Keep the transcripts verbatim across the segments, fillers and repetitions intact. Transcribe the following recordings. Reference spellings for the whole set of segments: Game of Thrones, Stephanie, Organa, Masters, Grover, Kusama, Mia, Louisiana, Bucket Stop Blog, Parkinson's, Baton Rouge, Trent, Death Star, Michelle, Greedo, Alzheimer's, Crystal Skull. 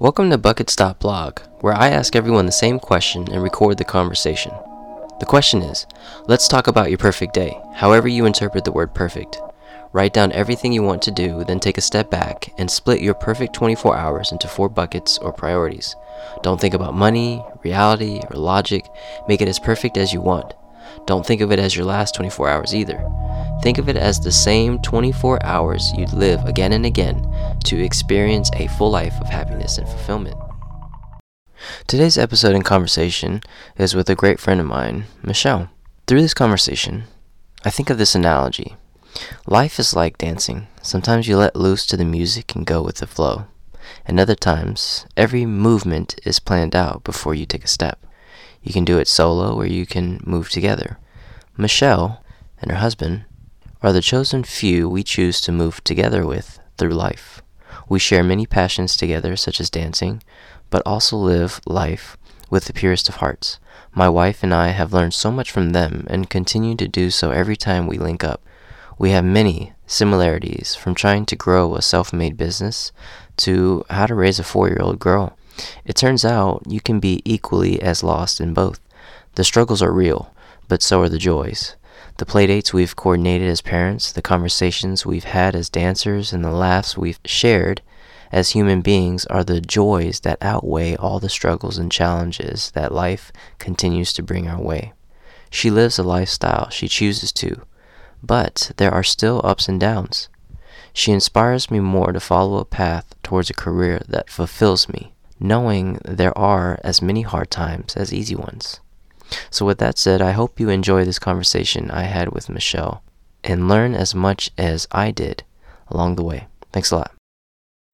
Welcome to Bucket Stop Blog, where I ask everyone the same question and record the conversation. The question is, let's talk about your perfect day, however you interpret the word perfect. Write down everything you want to do, then take a step back and split your perfect twenty-four hours into four buckets or priorities. Don't think about money, reality, or logic. Make it as perfect as you want. Don't think of it as your last twenty-four hours either. Think of it as the same twenty-four hours you'd live again and again to experience a full life of happiness and fulfillment. Today's episode and conversation is with a great friend of mine, Michelle. Through this conversation, I think of this analogy. Life is like dancing. Sometimes you let loose to the music and go with the flow. And other times, every movement is planned out before you take a step. You can do it solo or you can move together. Michelle and her husband are the chosen few we choose to move together with through life. We share many passions together, such as dancing, but also live life with the purest of hearts. My wife and I have learned so much from them and continue to do so every time we link up. We have many similarities, from trying to grow a self-made business to how to raise a four-year-old girl. It turns out you can be equally as lost in both. The struggles are real, but so are the joys. The playdates we've coordinated as parents, the conversations we've had as dancers, and the laughs we've shared as human beings are the joys that outweigh all the struggles and challenges that life continues to bring our way. She lives a lifestyle she chooses to, but there are still ups and downs. She inspires me more to follow a path towards a career that fulfills me, knowing there are as many hard times as easy ones. So with that said, I hope you enjoy this conversation I had with Michelle and learn as much as I did along the way. Thanks a lot.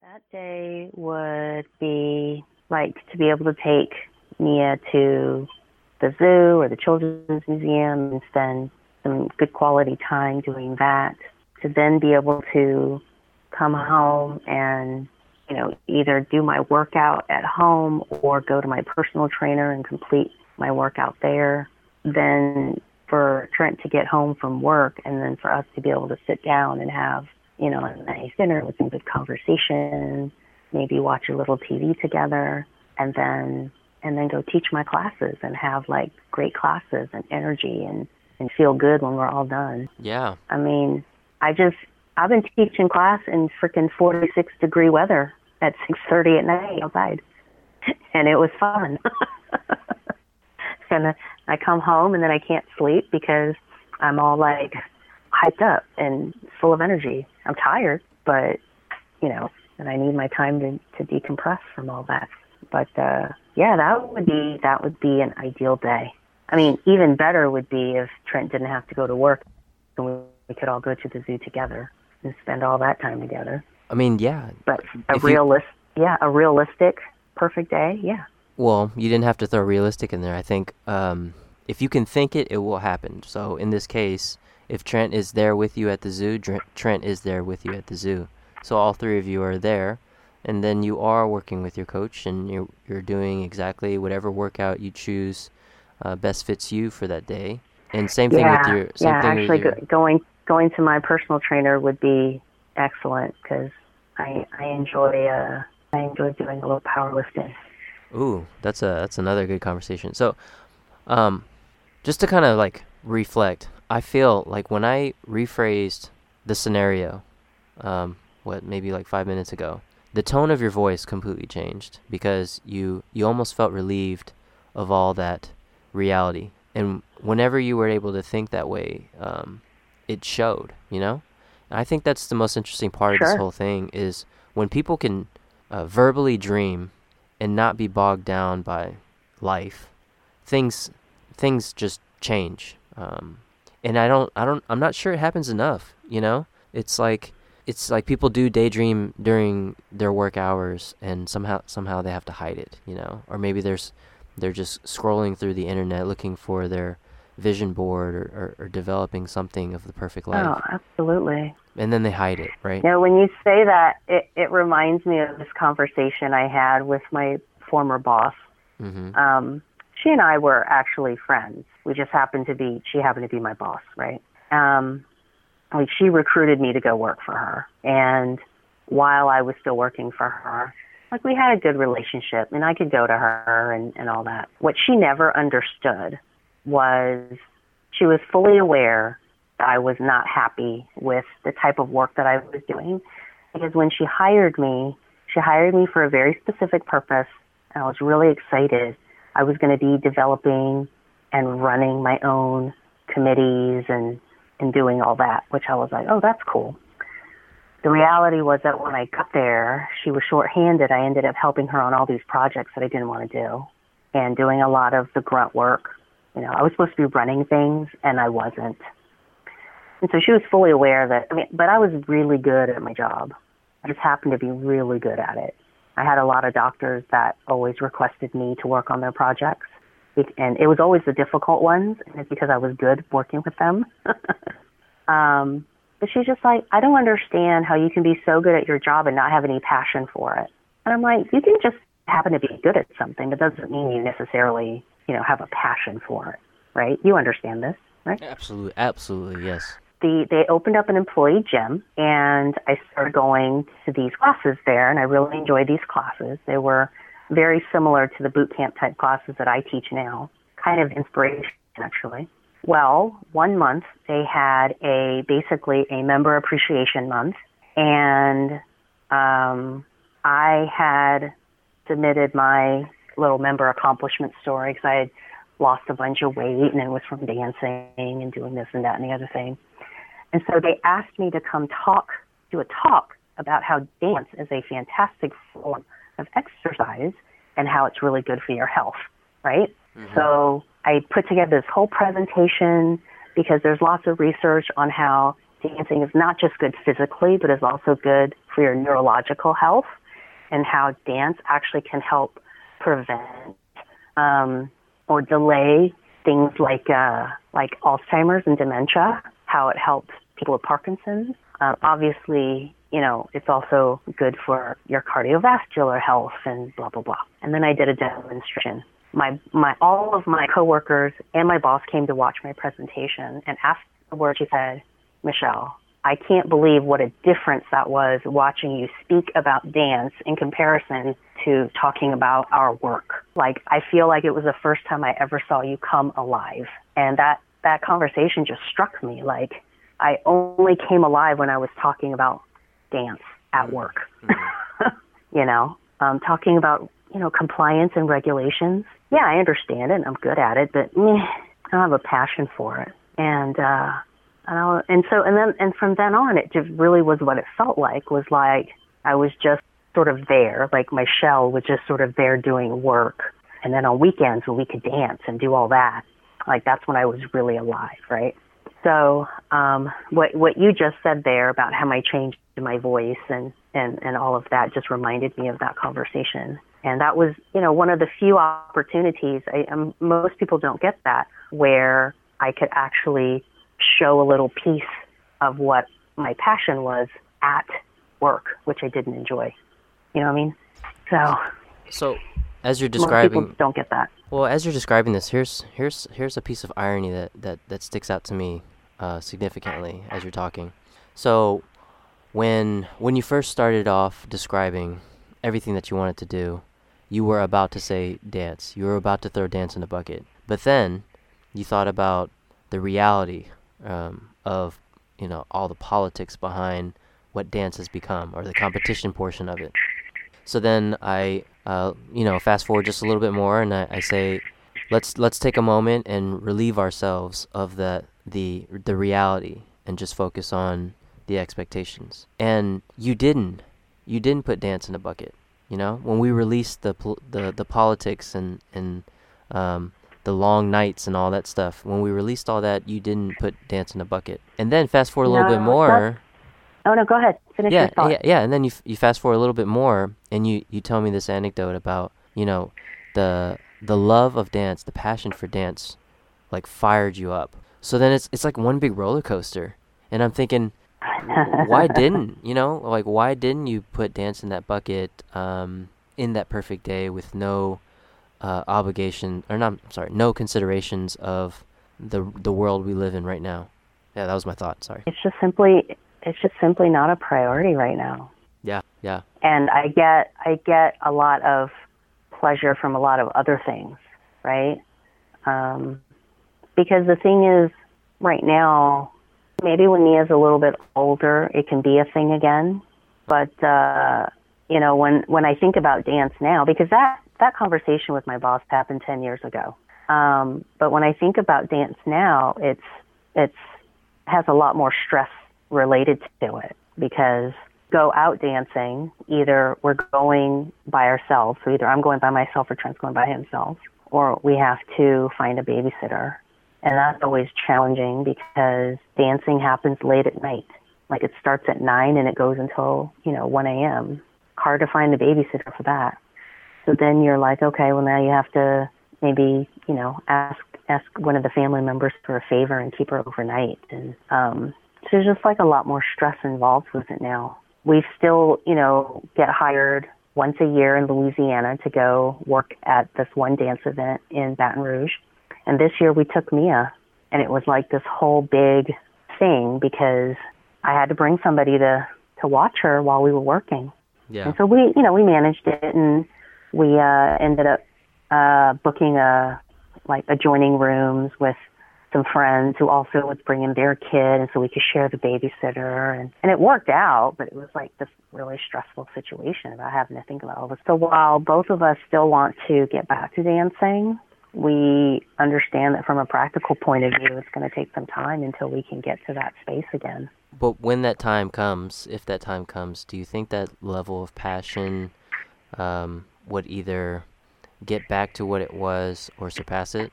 That day would be like to be able to take Mia to the zoo or the Children's Museum and spend some good quality time doing that, to then be able to come home and you know, either do my workout at home or go to my personal trainer and complete my workout there. Then for Trent to get home from work and then for us to be able to sit down and have, you know, a nice dinner with some good conversation, maybe watch a little T V together, and then and then go teach my classes and have like great classes and energy and, and feel good when we're all done. Yeah. I mean, I just... I've been teaching class in freaking forty-six degree weather at six thirty at night outside, and it was fun. And I come home and then I can't sleep because I'm all like hyped up and full of energy. I'm tired, but you know, and I need my time to, to decompress from all that. But uh, yeah, that would be that would be an ideal day. I mean, even better would be if Trent didn't have to go to work and we could all go to the zoo together and spend all that time together. I mean, yeah. But a realistic, you... yeah, a realistic, perfect day, yeah. Well, you didn't have to throw realistic in there. I think um, if you can think it, it will happen. So in this case, if Trent is there with you at the zoo, Trent is there with you at the zoo. So all three of you are there, and then you are working with your coach, and you're, you're doing exactly whatever workout you choose uh, best fits you for that day. And same thing yeah, with your... Same yeah, thing actually with your... going... Going to my personal trainer would be excellent because I I enjoy uh I enjoy doing a little powerlifting. Ooh, that's a that's another good conversation. So, um, just to kind of like reflect, I feel like when I rephrased the scenario, um, what maybe like five minutes ago, the tone of your voice completely changed because you you almost felt relieved of all that reality, and whenever you were able to think that way, um. It showed, you know? And I think that's the most interesting part sure. of this whole thing is when people can uh, verbally dream and not be bogged down by life, things things just change. Um, and I don't I don't I'm not sure it happens enough, you know? It's like it's like people do daydream during their work hours and somehow somehow they have to hide it, you know? Or maybe there's they're just scrolling through the internet looking for their vision board or, or, or developing something of the perfect life. Oh, absolutely. And then they hide it, right? Yeah, when you say that, it, it reminds me of this conversation I had with my former boss. Mm-hmm. Um, she and I were actually friends. We just happened to be, she happened to be my boss, right? Um, like she recruited me to go work for her. And while I was still working for her, like, we had a good relationship, and I could go to her and, and all that. What she never understood was she was fully aware that I was not happy with the type of work that I was doing, because when she hired me, she hired me for a very specific purpose, and I was really excited. I was going to be developing and running my own committees and, and doing all that, which I was like, oh, that's cool. The reality was that when I got there, she was shorthanded. I ended up helping her on all these projects that I didn't want to do and doing a lot of the grunt work. You know, I was supposed to be running things, and I wasn't. And so she was fully aware that, I mean, but I was really good at my job. I just happened to be really good at it. I had a lot of doctors that always requested me to work on their projects, it, and it was always the difficult ones, and it's because I was good working with them. um, but she's just like, I don't understand how you can be so good at your job and not have any passion for it. And I'm like, you can just happen to be good at something, but doesn't mean you necessarily, you know, have a passion for it, right? You understand this, right? Absolutely, absolutely, yes. The, they opened up an employee gym, and I started going to these classes there, and I really enjoyed these classes. They were very similar to the boot camp type classes that I teach now, kind of inspiration, actually. Well, one month they had a basically a member appreciation month, and um, I had submitted my little member accomplishment story because I had lost a bunch of weight, and it was from dancing and doing this and that and the other thing. And so they asked me to come talk, do a talk about how dance is a fantastic form of exercise and how it's really good for your health, right? Mm-hmm. So I put together this whole presentation because there's lots of research on how dancing is not just good physically, but is also good for your neurological health, and how dance actually can help prevent um, or delay things like uh, like Alzheimer's and dementia, how it helps people with Parkinson's. Uh, obviously, you know, it's also good for your cardiovascular health and blah, blah, blah. And then I did a demonstration. My my all of my coworkers and my boss came to watch my presentation, and afterwards she said, Michelle, I can't believe what a difference that was watching you speak about dance in comparison to talking about our work. Like, I feel like it was the first time I ever saw you come alive. And that, that conversation just struck me. Like, I only came alive when I was talking about dance at work, you know, um, talking about, you know, compliance and regulations. Yeah, I understand it, and I'm good at it, but meh, I don't have a passion for it. And, uh, Uh, and so, and then, and from then on, it just really was what it felt like, was like I was just sort of there, like my shell was just sort of there doing work. And then on weekends when we could dance and do all that, like that's when I was really alive, right? So um, what what you just said there about how I changed my voice and, and, and all of that just reminded me of that conversation. And that was, you know, one of the few opportunities, I, um, most people don't get that, where I could actually show a little piece of what my passion was at work, which I didn't enjoy. You know what I mean? So, so as you're describing, most people don't get that. Well, as you're describing this, here's here's here's a piece of irony that that, that sticks out to me uh, significantly as you're talking. So, when when you first started off describing everything that you wanted to do, you were about to say dance. You were about to throw dance in the bucket, but then you thought about the reality Um, of, you know, all the politics behind what dance has become, or the competition portion of it. So then I, uh, you know, fast forward just a little bit more, and I, I say, let's let's take a moment and relieve ourselves of the the the reality and just focus on the expectations. And you didn't, you didn't put dance in a bucket. You know, when we released the the the politics and and um. the long nights and all that stuff. When we released all that, you didn't put dance in a bucket. And then fast forward a little no, bit more. Oh, no, go ahead. Finish yeah, your thought. Yeah, yeah, and then you you fast forward a little bit more, and you, you tell me this anecdote about, you know, the the love of dance, the passion for dance, like, fired you up. So then it's it's like one big roller coaster. And I'm thinking, why didn't, you know? Like, why didn't you put dance in that bucket um, in that perfect day with no... Uh, obligation, or not, I'm sorry, no considerations of the the world we live in right now. Yeah, that was my thought. Sorry. It's just simply, it's just simply not a priority right now. Yeah, yeah. And I get I get a lot of pleasure from a lot of other things, right? Um, because the thing is, right now, maybe when Mia's a little bit older, it can be a thing again. But, uh, you know, when, when I think about dance now, because that, that conversation with my boss happened ten years ago. Um, but when I think about dance now, it's it's has a lot more stress related to it, because go out dancing, either we're going by ourselves, so either I'm going by myself or Trent's going by himself, or we have to find a babysitter. And that's always challenging because dancing happens late at night. Like it starts at nine and it goes until, you know, one a.m. Hard to find a babysitter for that. So then you're like, okay, well now you have to maybe, you know, ask ask one of the family members for a favor and keep her overnight. And um, so there's just like a lot more stress involved with it now. We still, you know, get hired once a year in Louisiana to go work at this one dance event in Baton Rouge. And this year we took Mia, and it was like this whole big thing because I had to bring somebody to, to watch her while we were working. Yeah. And so we, you know, we managed it, and we uh, ended up uh, booking a like adjoining rooms with some friends who also was bringing their kid, and so we could share the babysitter, and, and it worked out. But it was like this really stressful situation about having to think about all this. So while both of us still want to get back to dancing, we understand that from a practical point of view, it's going to take some time until we can get to that space again. But when that time comes, if that time comes, do you think that level of passion um, would either get back to what it was or surpass it?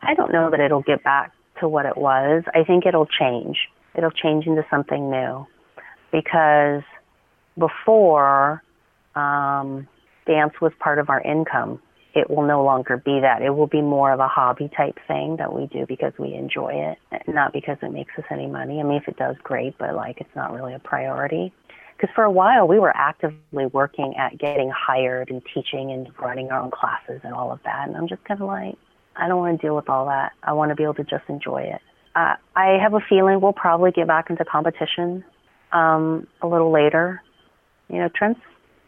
I don't know that it'll get back to what it was. I think it'll change. It'll change into something new. Because before, um, dance was part of our income. It will no longer be that. It will be more of a hobby type thing that we do because we enjoy it, not because it makes us any money. I mean, if it does, great, but like it's not really a priority. Because for a while we were actively working at getting hired and teaching and running our own classes and all of that. And I'm just kind of like, I don't want to deal with all that. I want to be able to just enjoy it. Uh, I have a feeling we'll probably get back into competition um, a little later. You know, Trent's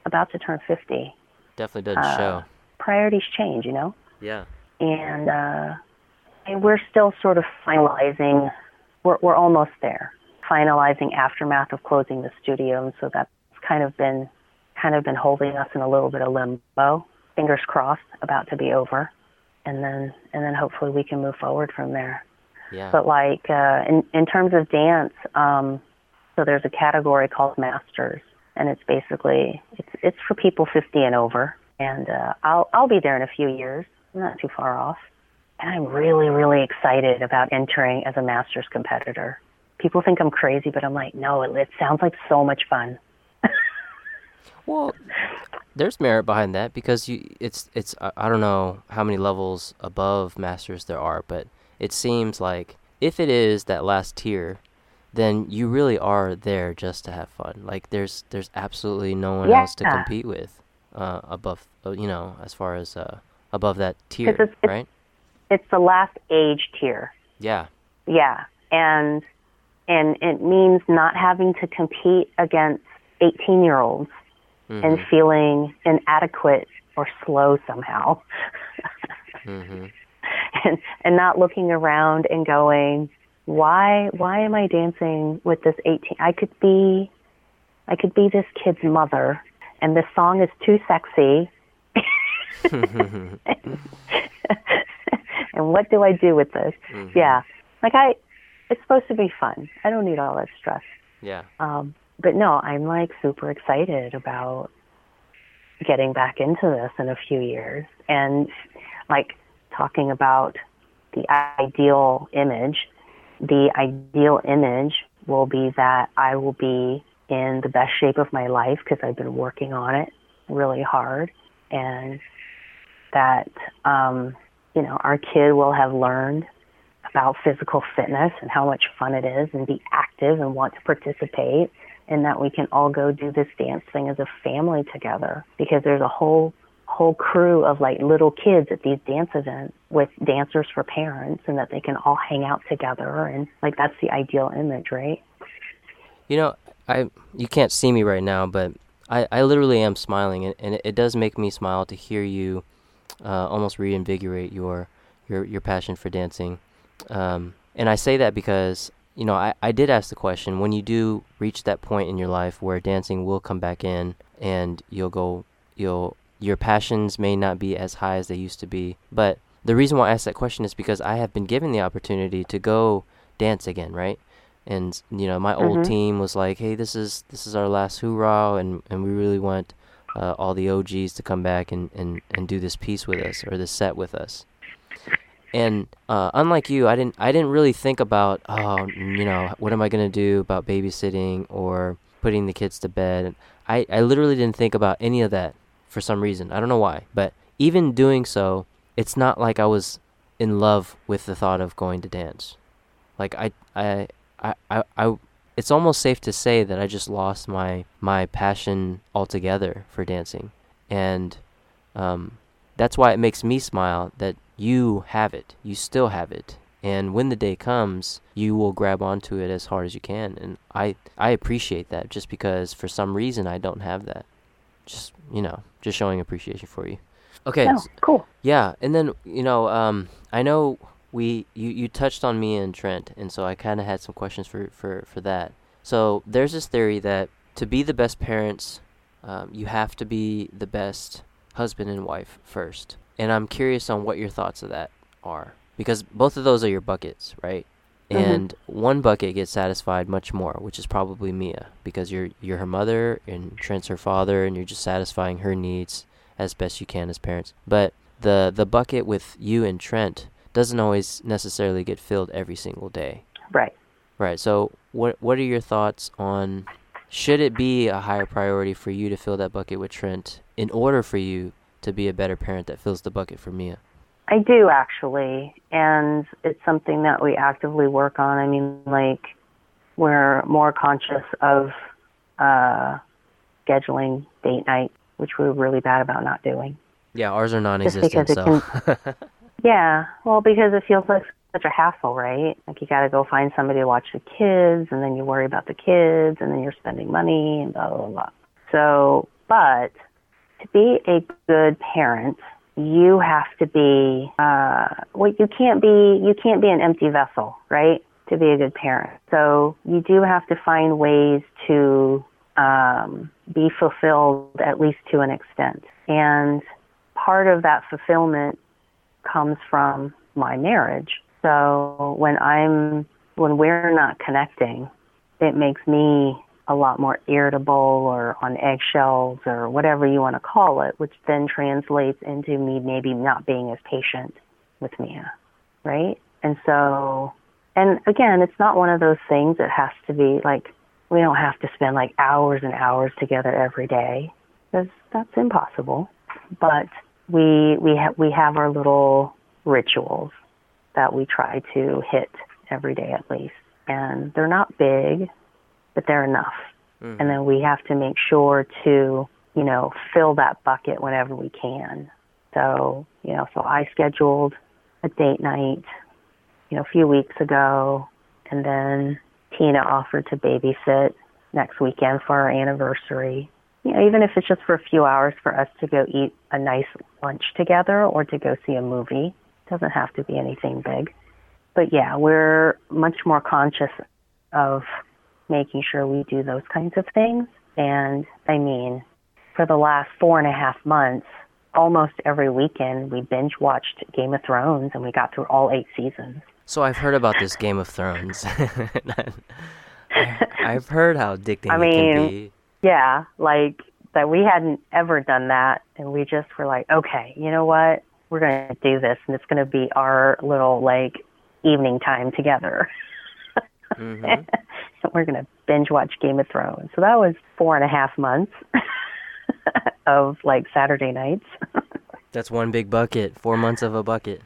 about to turn fifty. Definitely does uh, show. Priorities change, you know? Yeah. And uh, and we're still sort of finalizing, we're, we're almost there, finalizing aftermath of closing the studio. And so that's kind of been kind of been holding us in a little bit of limbo, fingers crossed, about to be over. And then and then hopefully we can move forward from there. Yeah. But like uh, in, in terms of dance, um, so there's a category called Masters, and it's basically, it's it's for people fifty and over. And uh, I'll I'll be there in a few years. I'm not too far off. And I'm really, really excited about entering as a Masters competitor. People think I'm crazy, but I'm like, no, it, it sounds like so much fun. Well, there's merit behind that because you it's, it's I don't know how many levels above Masters there are, but it seems like if it is that last tier, then you really are there just to have fun. Like there's, there's absolutely no one yeah. else to compete with. Uh, above, you know, as far as uh, above that tier, it's, it's, right? It's the last age tier. Yeah. Yeah, and and it means not having to compete against eighteen-year-olds mm-hmm. and feeling inadequate or slow somehow, mm-hmm. and and not looking around and going, why why am I dancing with this eighteen? I could be, I could be this kid's mother. And this song is too sexy. And what do I do with this? Mm-hmm. Yeah. Like I, it's supposed to be fun. I don't need all that stress. Yeah. Um, but no, I'm like super excited about getting back into this in a few years and like talking about the ideal image. The ideal image will be that I will be in the best shape of my life because I've been working on it really hard, and that um, you know, our kid will have learned about physical fitness and how much fun it is and be active and want to participate, and that we can all go do this dance thing as a family together, because there's a whole whole crew of like little kids at these dance events with dancers for parents, and that they can all hang out together. And like that's the ideal image, right? You know, I you can't see me right now, but I, I literally am smiling, and, and it, it does make me smile to hear you uh, almost reinvigorate your, your your passion for dancing. Um, and I say that because, you know, I, I did ask the question, when you do reach that point in your life where dancing will come back in and you'll go, you'll your passions may not be as high as they used to be. But the reason why I asked that question is because I have been given the opportunity to go dance again, right? And, you know, my old mm-hmm. team was like, hey, this is this is our last hoorah, and, and we really want uh, all the O Gs to come back and, and, and do this piece with us or this set with us. And uh, unlike you, I didn't I didn't really think about, oh, you know, what am I going to do about babysitting or putting the kids to bed? I, I literally didn't think about any of that for some reason. I don't know why. But even doing so, it's not like I was in love with the thought of going to dance. Like, I... I I, I, I, it's almost safe to say that I just lost my, my passion altogether for dancing. And um, that's why it makes me smile that you have it. You still have it. And when the day comes, you will grab onto it as hard as you can. And I, I appreciate that just because for some reason I don't have that. Just, you know, just showing appreciation for you. Okay. Oh, cool. Yeah. And then, you know, um, I know... We you, you touched on Mia and Trent, and so I kind of had some questions for, for, for that. So there's this theory that to be the best parents, um, you have to be the best husband and wife first. And I'm curious on what your thoughts of that are, because both of those are your buckets, right? Mm-hmm. And one bucket gets satisfied much more, which is probably Mia, because you're you're her mother and Trent's her father, and you're just satisfying her needs as best you can as parents. But the the bucket with you and Trent doesn't always necessarily get filled every single day. Right. Right. So what what are your thoughts on, should it be a higher priority for you to fill that bucket with Trent in order for you to be a better parent that fills the bucket for Mia? I do, actually. And it's something that we actively work on. I mean, like, we're more conscious of uh, scheduling date night, which we're really bad about not doing. Yeah, ours are non-existent, so... Yeah, well, because it feels like such a hassle, right? Like, you got to go find somebody to watch the kids, and then you worry about the kids, and then you're spending money, and blah, blah, blah. So, but to be a good parent, you have to be, uh, well, you can't be, you can't be an empty vessel, right? To be a good parent. So you do have to find ways to um, be fulfilled, at least to an extent. And part of that fulfillment comes from my marriage. So when I'm, when we're not connecting, it makes me a lot more irritable or on eggshells or whatever you want to call it, which then translates into me maybe not being as patient with Mia, right? And so, and again, it's not one of those things that has to be like, we don't have to spend like hours and hours together every day, because that's impossible. But We we have we have our little rituals that we try to hit every day at least, and they're not big, but they're enough. Mm. And then we have to make sure to, you know, fill that bucket whenever we can. So, you know, so I scheduled a date night, you know, a few weeks ago, and then Tina offered to babysit next weekend for our anniversary. You know, even if it's just for a few hours for us to go eat a nice lunch together or to go see a movie. It doesn't have to be anything big. But yeah, we're much more conscious of making sure we do those kinds of things. And I mean, for the last four and a half months, almost every weekend we binge watched Game of Thrones, and we got through all eight seasons. So I've heard about this Game of Thrones. I've heard how addicting I mean, it can be. Yeah, like that we hadn't ever done that, and we just were like, okay, you know what? We're going to do this, and it's going to be our little, like, evening time together. Mm-hmm. And we're going to binge watch Game of Thrones. So that was four and a half months of, like, Saturday nights. That's one big bucket, four months of a bucket.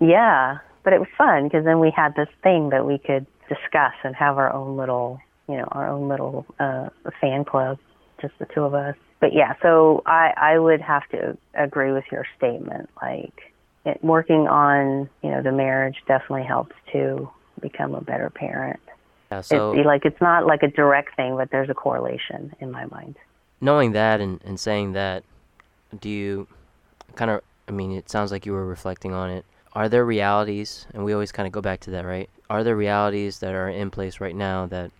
Yeah, but it was fun because then we had this thing that we could discuss and have our own little... you know, our own little uh, fan club, just the two of us. But yeah, so I, I would have to agree with your statement. Like, it, working on, you know, the marriage definitely helps to become a better parent. Yeah, so, it's, like, it's not like a direct thing, but there's a correlation in my mind. knowing that and, and saying that, do you kind of, I mean, it sounds like you were reflecting on it. Are there realities, and we always kind of go back to that, right? Are there realities that are in place right now that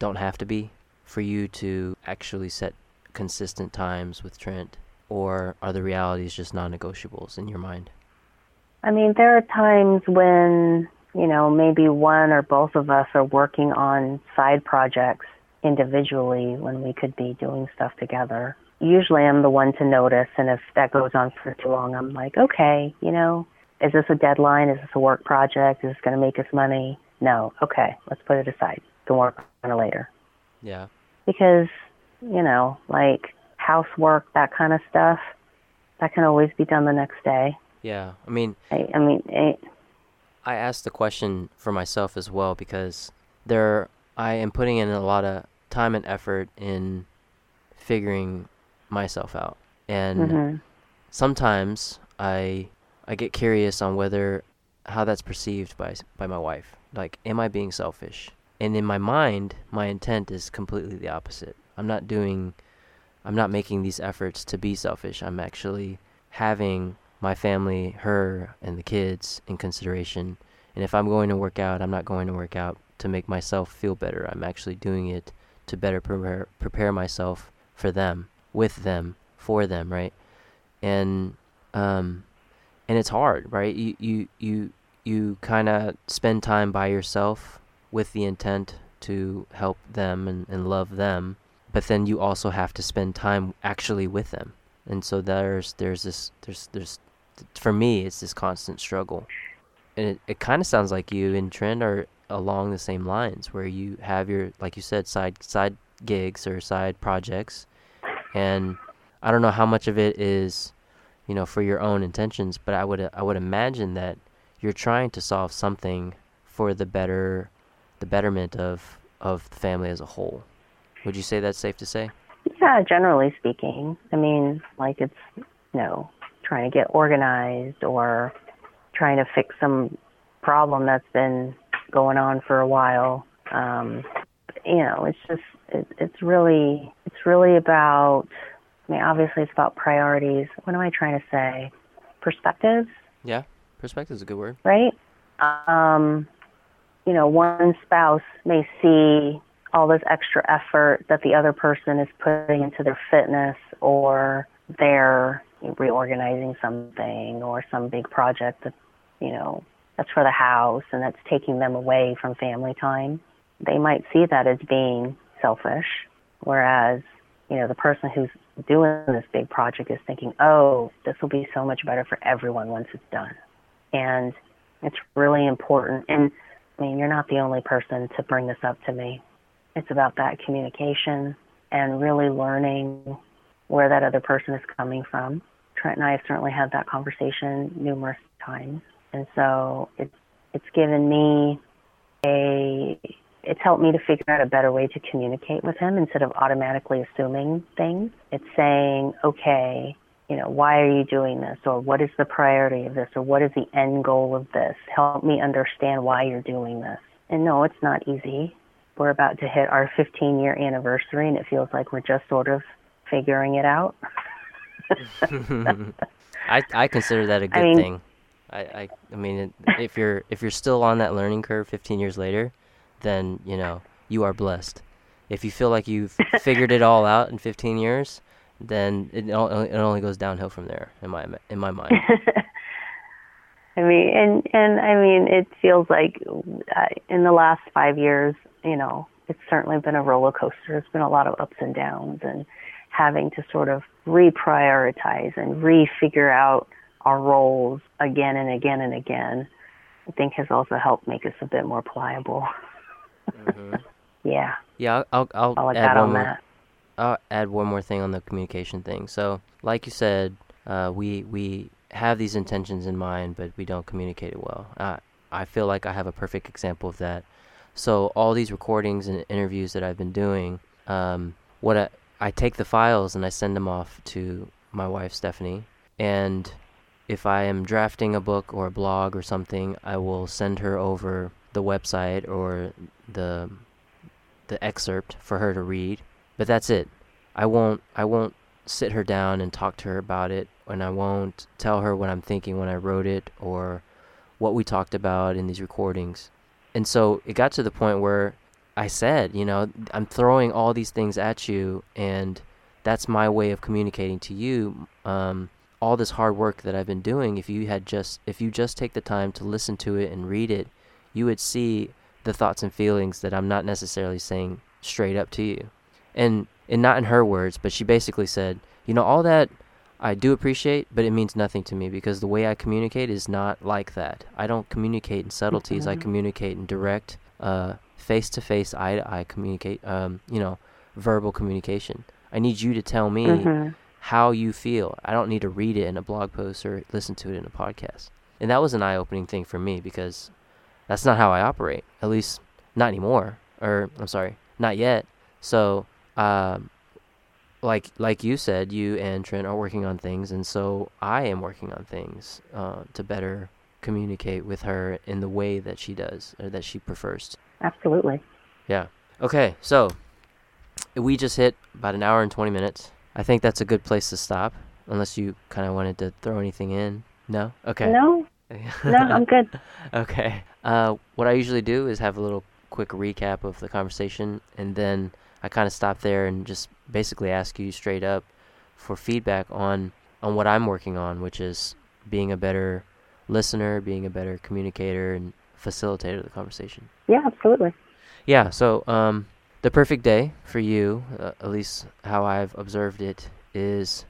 don't have to be for you to actually set consistent times with Trent? Or are the realities just non-negotiables in your mind? I mean, there are times when, you know, maybe one or both of us are working on side projects individually when we could be doing stuff together. Usually I'm the one to notice, and if that goes on for too long, I'm like, okay, you know, is this a deadline? Is this a work project? Is this going to make us money? No. Okay, let's put it aside. We can work on it later. Yeah. Because, you know, like housework, that kind of stuff, that can always be done the next day. Yeah, I mean... I, I mean... I, I asked the question for myself as well, because there, I am putting in a lot of time and effort in figuring myself out. And mm-hmm. sometimes I... I get curious on whether, how that's perceived by by my wife. Like, am I being selfish? And in my mind, my intent is completely the opposite. I'm not doing, I'm not making these efforts to be selfish. I'm actually having my family, her, and the kids in consideration. And if I'm going to work out, I'm not going to work out to make myself feel better. I'm actually doing it to better prepare, prepare myself for them, with them, for them, right? And, um... And it's hard, right? You you you, you kind of spend time by yourself with the intent to help them and, and love them, but then you also have to spend time actually with them. And so there's there's this there's there's for me it's this constant struggle. And it, it kind of sounds like you and Trent are along the same lines, where you have your, like you said, side side gigs or side projects, and I don't know how much of it is, you know, for your own intentions, but I would I would imagine that you're trying to solve something for the better, the betterment of of the family as a whole. Would you say that's safe to say? Yeah, generally speaking. I mean, like it's, you know, trying to get organized or trying to fix some problem that's been going on for a while. Um, you know, it's just it, it's really it's really about. I mean, obviously, it's about priorities. What am I trying to say? Perspectives? Yeah, perspective's a good word. Right? Um, you know, one spouse may see all this extra effort that the other person is putting into their fitness, or they're reorganizing something or some big project that, you know, that's for the house and that's taking them away from family time. They might see that as being selfish, whereas, you know, the person who's doing this big project is thinking, oh, this will be so much better for everyone once it's done. And it's really important. And I mean, you're not the only person to bring this up to me. It's about that communication and really learning where that other person is coming from. Trent and I have certainly had that conversation numerous times. And so it's, it's given me a... It's helped me to figure out a better way to communicate with him instead of automatically assuming things. It's saying, okay, you know, why are you doing this? Or what is the priority of this? Or what is the end goal of this? Help me understand why you're doing this. And no, it's not easy. We're about to hit our fifteen-year anniversary, and it feels like we're just sort of figuring it out. I, I consider that a good I mean, thing. I, I, I mean, if you're if you're still on that learning curve fifteen years later, then, you know, you are blessed. If you feel like you've figured it all out in fifteen years, then it, it only goes downhill from there, in my in my mind. I mean, and, and I mean, it feels like uh, in the last five years, you know, it's certainly been a roller coaster. It's been a lot of ups and downs and having to sort of reprioritize and refigure out our roles again and again and again, I think has also helped make us a bit more pliable. Mm-hmm. Yeah. Yeah, I'll I'll, I'll add one on more, that. I'll add one more thing on the communication thing. So, like you said, uh, we we have these intentions in mind, but we don't communicate it well. I I feel like I have a perfect example of that. So, all these recordings and interviews that I've been doing, um, what I I take the files and I send them off to my wife Stephanie, and if I am drafting a book or a blog or something, I will send her over the website or the the excerpt for her to read, but that's it. I won't I won't sit her down and talk to her about it, and I won't tell her what I'm thinking when I wrote it or what we talked about in these recordings. And so it got to the point where I said, you know, I'm throwing all these things at you, and that's my way of communicating to you um, all this hard work that I've been doing. If you had just, if you just take the time to listen to it and read it, you would see the thoughts and feelings that I'm not necessarily saying straight up to you. And, and not in her words, but she basically said, you know, all that I do appreciate, but it means nothing to me because the way I communicate is not like that. I don't communicate in subtleties. Mm-hmm. I communicate in direct, uh, face-to-face, eye-to-eye communicate, um, you know, verbal communication. I need you to tell me mm-hmm. how you feel. I don't need to read it in a blog post or listen to it in a podcast. And that was an eye-opening thing for me because that's not how I operate, at least not anymore. Or, I'm sorry, not yet. So, um, like like you said, you and Trent are working on things, and so I am working on things uh, to better communicate with her in the way that she does or that she prefers. Absolutely. Yeah. Okay, so we just hit about an hour and twenty minutes. I think that's a good place to stop, unless you kind of wanted to throw anything in. No? Okay. No. No, I'm good. Okay. Uh, what I usually do is have a little quick recap of the conversation, and then I kind of stop there and just basically ask you straight up for feedback on, on what I'm working on, which is being a better listener, being a better communicator, and facilitator of the conversation. Yeah, absolutely. Yeah, so um, the perfect day for you, uh, at least how I've observed it, is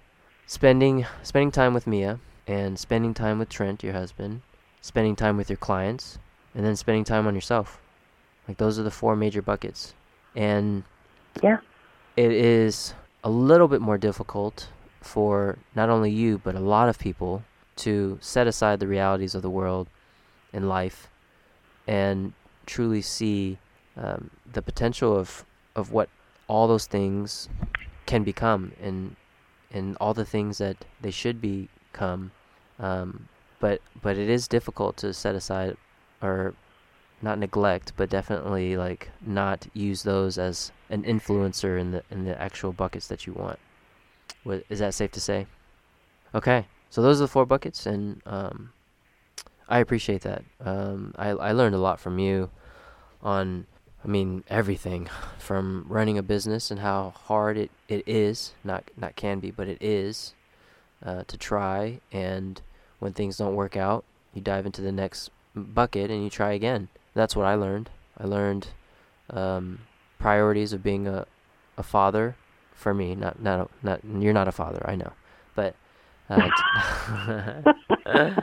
spending spending time with Mia and spending time with Trent, your husband, spending time with your clients, and then spending time on yourself. Like, those are the four major buckets. And yeah, it is a little bit more difficult for not only you, but a lot of people to set aside the realities of the world and life and truly see um, the potential of, of what all those things can become and and all the things that they should become. Um, but but it is difficult to set aside, or not neglect, but definitely like not use those as an influencer in the in the actual buckets that you want. Is that safe to say? Okay, so those are the four buckets, and um, I appreciate that. Um, I, I learned a lot from you on, I mean, everything from running a business and how hard it, it is, not not can be, but it is, uh, to try. And when things don't work out, you dive into the next bucket and you try again. That's what I learned. I learned um, priorities of being a, a father for me. Not not a, not you're not a father, I know, but uh, t-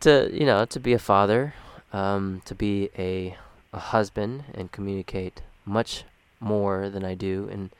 to you know to be a father, um, to be a a husband and communicate much more than I do, in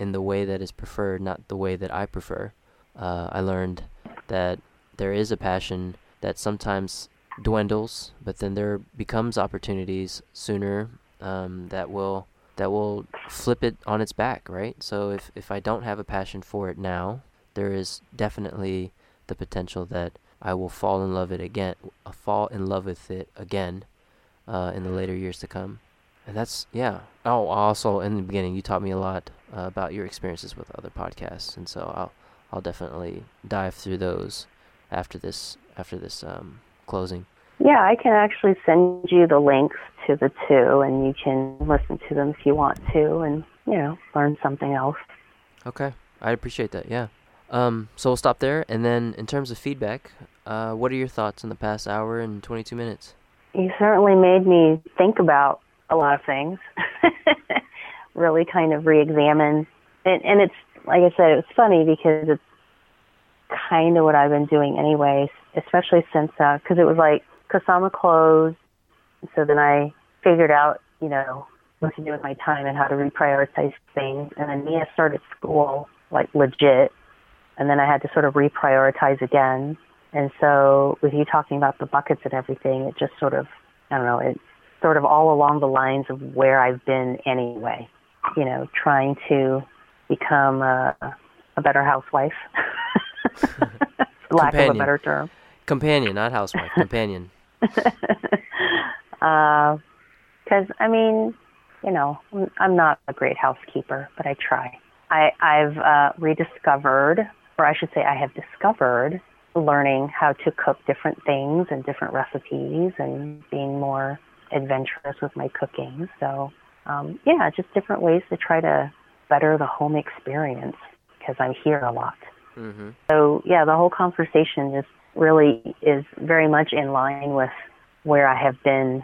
in the way that is preferred, not the way that I prefer. Uh, I learned that there is a passion that sometimes dwindles, but then there becomes opportunities sooner um, that will that will flip it on its back, right? So if if I don't have a passion for it now, there is definitely the potential that I will fall in love it again, fall in love with it again, uh, in the later years to come. And that's, yeah. Oh, also in the beginning, you taught me a lot uh, about your experiences with other podcasts, and so I'll I'll definitely dive through those after this after this um, closing. Yeah, I can actually send you the links to the two, and you can listen to them if you want to, and you know, learn something else. Okay, I appreciate that. Yeah. Um, so we'll stop there, and then in terms of feedback, uh, what are your thoughts on the past hour and twenty-two minutes? You certainly made me think about a lot of things, really kind of re-examine. And, and it's, like I said, it was funny because it's kind of what I've been doing anyways, especially since, because uh, it was like Kusama closed, so then I figured out, you know, what to do with my time and how to reprioritize things. And then Mia started school, like legit. And then I had to sort of reprioritize again. And so with you talking about the buckets and everything, it just sort of, I don't know, it's sort of all along the lines of where I've been anyway, you know, trying to become a, a better housewife, lack of a better term. Companion, not housewife, companion. Because, uh, I mean, you know, I'm not a great housekeeper, but I try. I, I've uh, rediscovered, or I should say I have discovered, learning how to cook different things and different recipes and being more adventurous with my cooking. So, um, yeah, just different ways to try to better the home experience because I'm here a lot. Mm-hmm. So, yeah, the whole conversation just really is very much in line with where I have been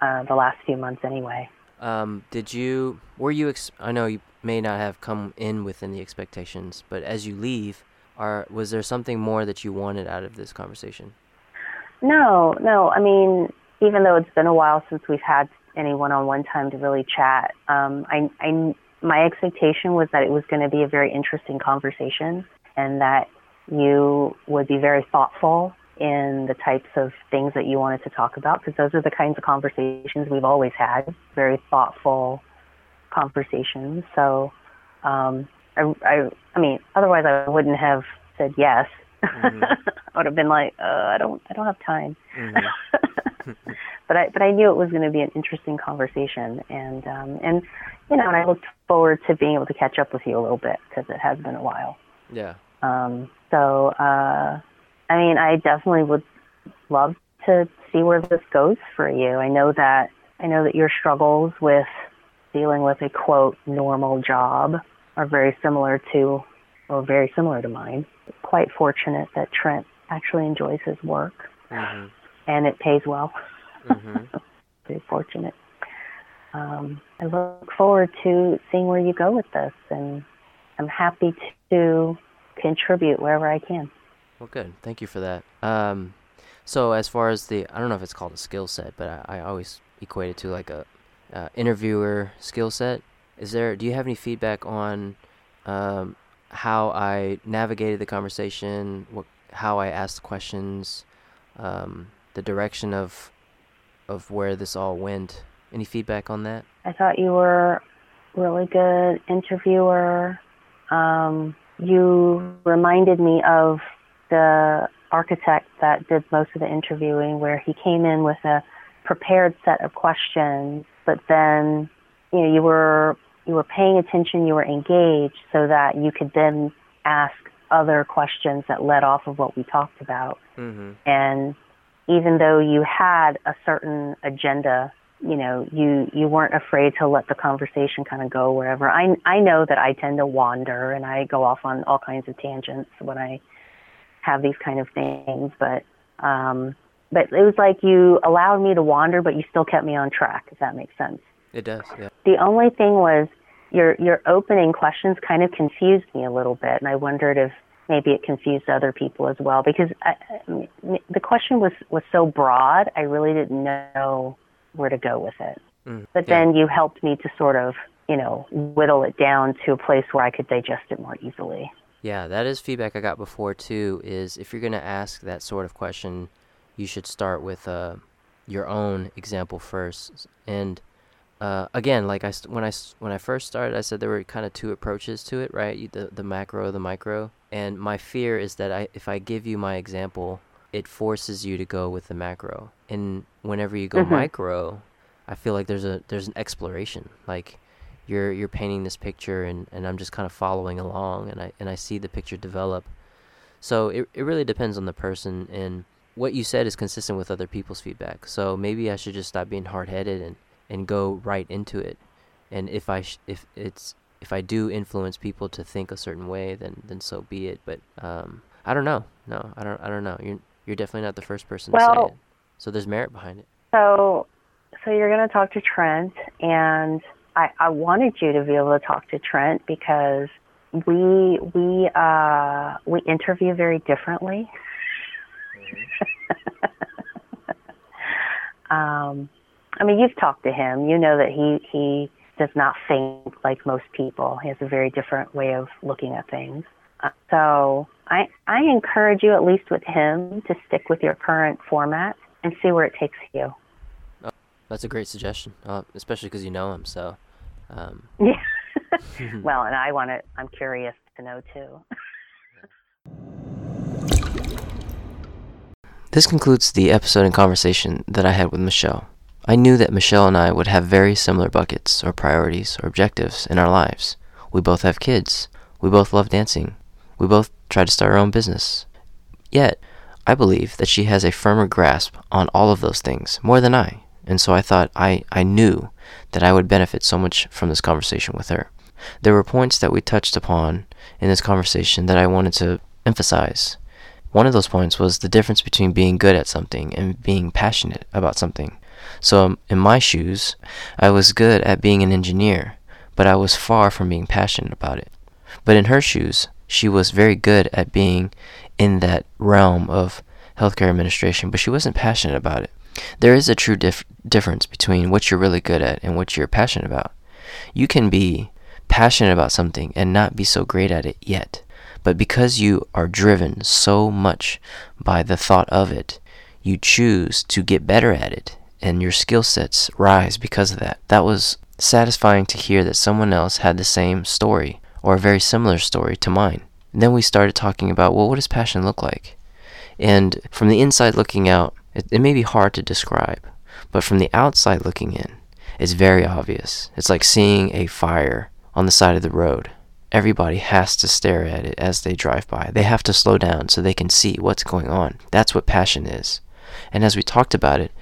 uh, the last few months anyway. Um, did you, were you, ex- I know you may not have come in within the expectations, but as you leave, are, was there something more that you wanted out of this conversation? No, no. I mean, even though it's been a while since we've had any one-on-one time to really chat, um, I, I, my expectation was that it was going to be a very interesting conversation and that you would be very thoughtful in the types of things that you wanted to talk about, because those are the kinds of conversations we've always had, very thoughtful conversations. So, um, I, I, I mean, otherwise I wouldn't have said yes. Mm-hmm. I would have been like, uh, I don't, I don't have time. Mm-hmm. but I, but I knew it was going to be an interesting conversation, and um, and you know, and I looked forward to being able to catch up with you a little bit because it has been a while. Yeah. Um. So, uh, I mean, I definitely would love to see where this goes for you. I know that, I know that your struggles with dealing with a quote normal job are very similar to, or very similar to mine. Quite fortunate that Trent actually enjoys his work, mm-hmm. and it pays well. Mm-hmm. Very fortunate. Um, I look forward to seeing where you go with this, and I'm happy to contribute wherever I can. Well, good. Thank you for that. Um, so as far as the, I don't know if it's called a skill set, but I, I always equate it to like a uh, interviewer skill set. Is there, do you have any feedback on um, how I navigated the conversation, what, how I asked questions, um, the direction of of where this all went? Any feedback on that? I thought you were a really good interviewer. Um, you reminded me of the architect that did most of the interviewing, where he came in with a prepared set of questions, but then, you know, you were you were paying attention, you were engaged, so that you could then ask other questions that led off of what we talked about. Mm-hmm. And even though you had a certain agenda, you know, you, you weren't afraid to let the conversation kind of go wherever. I, I know that I tend to wander and I go off on all kinds of tangents when I have these kind of things, but um, but it was like you allowed me to wander, but you still kept me on track, if that makes sense. It does, yeah. The only thing was your your opening questions kind of confused me a little bit, and I wondered if maybe it confused other people as well, because I, the question was, was so broad, I really didn't know where to go with it. Mm, but yeah. Then you helped me to sort of, you know, whittle it down to a place where I could digest it more easily. Yeah, that is feedback I got before, too, is if you're going to ask that sort of question, you should start with uh, your own example first. And uh, again, like I, when, I, when I first started, I said there were kind of two approaches to it, right? The, the macro, the micro. And my fear is that I, if I give you my example, it forces you to go with the macro. And whenever you go mm-hmm. micro, I feel like there's a there's an exploration, like You're you're painting this picture, and, and I'm just kind of following along, and I and I see the picture develop. So it it really depends on the person, and what you said is consistent with other people's feedback. So maybe I should just stop being hard-headed and, and go right into it. And if I sh- if it's if I do influence people to think a certain way, then, then so be it. But um, I don't know. No, I don't I don't know. You're you're definitely not the first person well, to say it. So there's merit behind it. So so you're gonna talk to Trent, and I, I wanted you to be able to talk to Trent because we we uh, we interview very differently. Mm-hmm. um, I mean, you've talked to him. You know that he, he does not think like most people. He has a very different way of looking at things. Uh, so I I encourage you, at least with him, to stick with your current format and see where it takes you. That's a great suggestion, uh, especially because you know him. So, um. yeah. Well, and I want to. I'm curious to know too. This concludes the episode and conversation that I had with Michelle. I knew that Michelle and I would have very similar buckets or priorities or objectives in our lives. We both have kids. We both love dancing. We both try to start our own business. Yet, I believe that she has a firmer grasp on all of those things, more than I. And so I thought I, I knew that I would benefit so much from this conversation with her. There were points that we touched upon in this conversation that I wanted to emphasize. One of those points was the difference between being good at something and being passionate about something. So in my shoes, I was good at being an engineer, but I was far from being passionate about it. But in her shoes, she was very good at being in that realm of healthcare administration, but she wasn't passionate about it. There is a true dif- difference between what you're really good at and what you're passionate about. You can be passionate about something and not be so great at it yet. But because you are driven so much by the thought of it, you choose to get better at it, and your skill sets rise because of that. That was satisfying to hear that someone else had the same story, or a very similar story to mine. And then we started talking about, well, what does passion look like? And from the inside looking out, it, it may be hard to describe, but from the outside looking in, it's very obvious. It's like seeing a fire on the side of the road. Everybody has to stare at it as they drive by. They have to slow down so they can see what's going on. That's what passion is. And as we talked about it,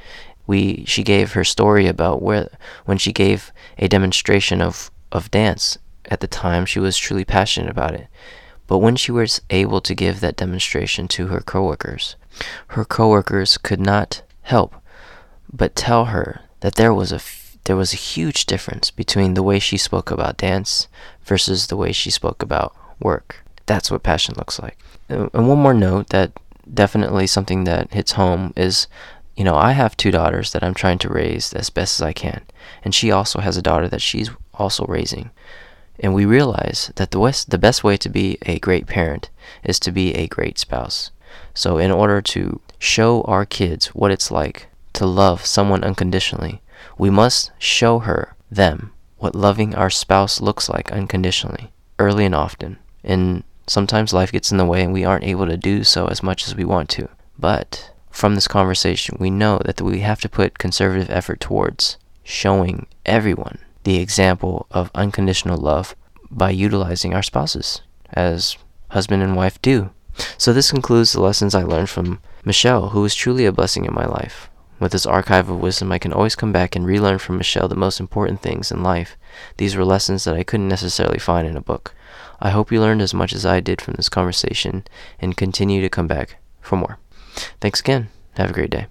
we she gave her story about where when she gave a demonstration of, of dance. At the time, she was truly passionate about it. But when she was able to give that demonstration to her coworkers, her coworkers could not help but tell her that there was a There was a huge difference between the way she spoke about dance versus the way she spoke about work. That's what passion looks like. And one more note that definitely something that hits home is, you know, I have two daughters that I'm trying to raise as best as I can. And she also has a daughter that she's also raising. And we realize that the West, the best way to be a great parent is to be a great spouse. So in order to show our kids what it's like to love someone unconditionally, we must show her, them, what loving our spouse looks like unconditionally, early and often. And sometimes life gets in the way and we aren't able to do so as much as we want to. But from this conversation, we know that we have to put conservative effort towards showing everyone the example of unconditional love by utilizing our spouses, as husband and wife do. So this concludes the lessons I learned from Michelle, who was truly a blessing in my life. With this archive of wisdom, I can always come back and relearn from Michelle the most important things in life. These were lessons that I couldn't necessarily find in a book. I hope you learned as much as I did from this conversation and continue to come back for more. Thanks again. Have a great day.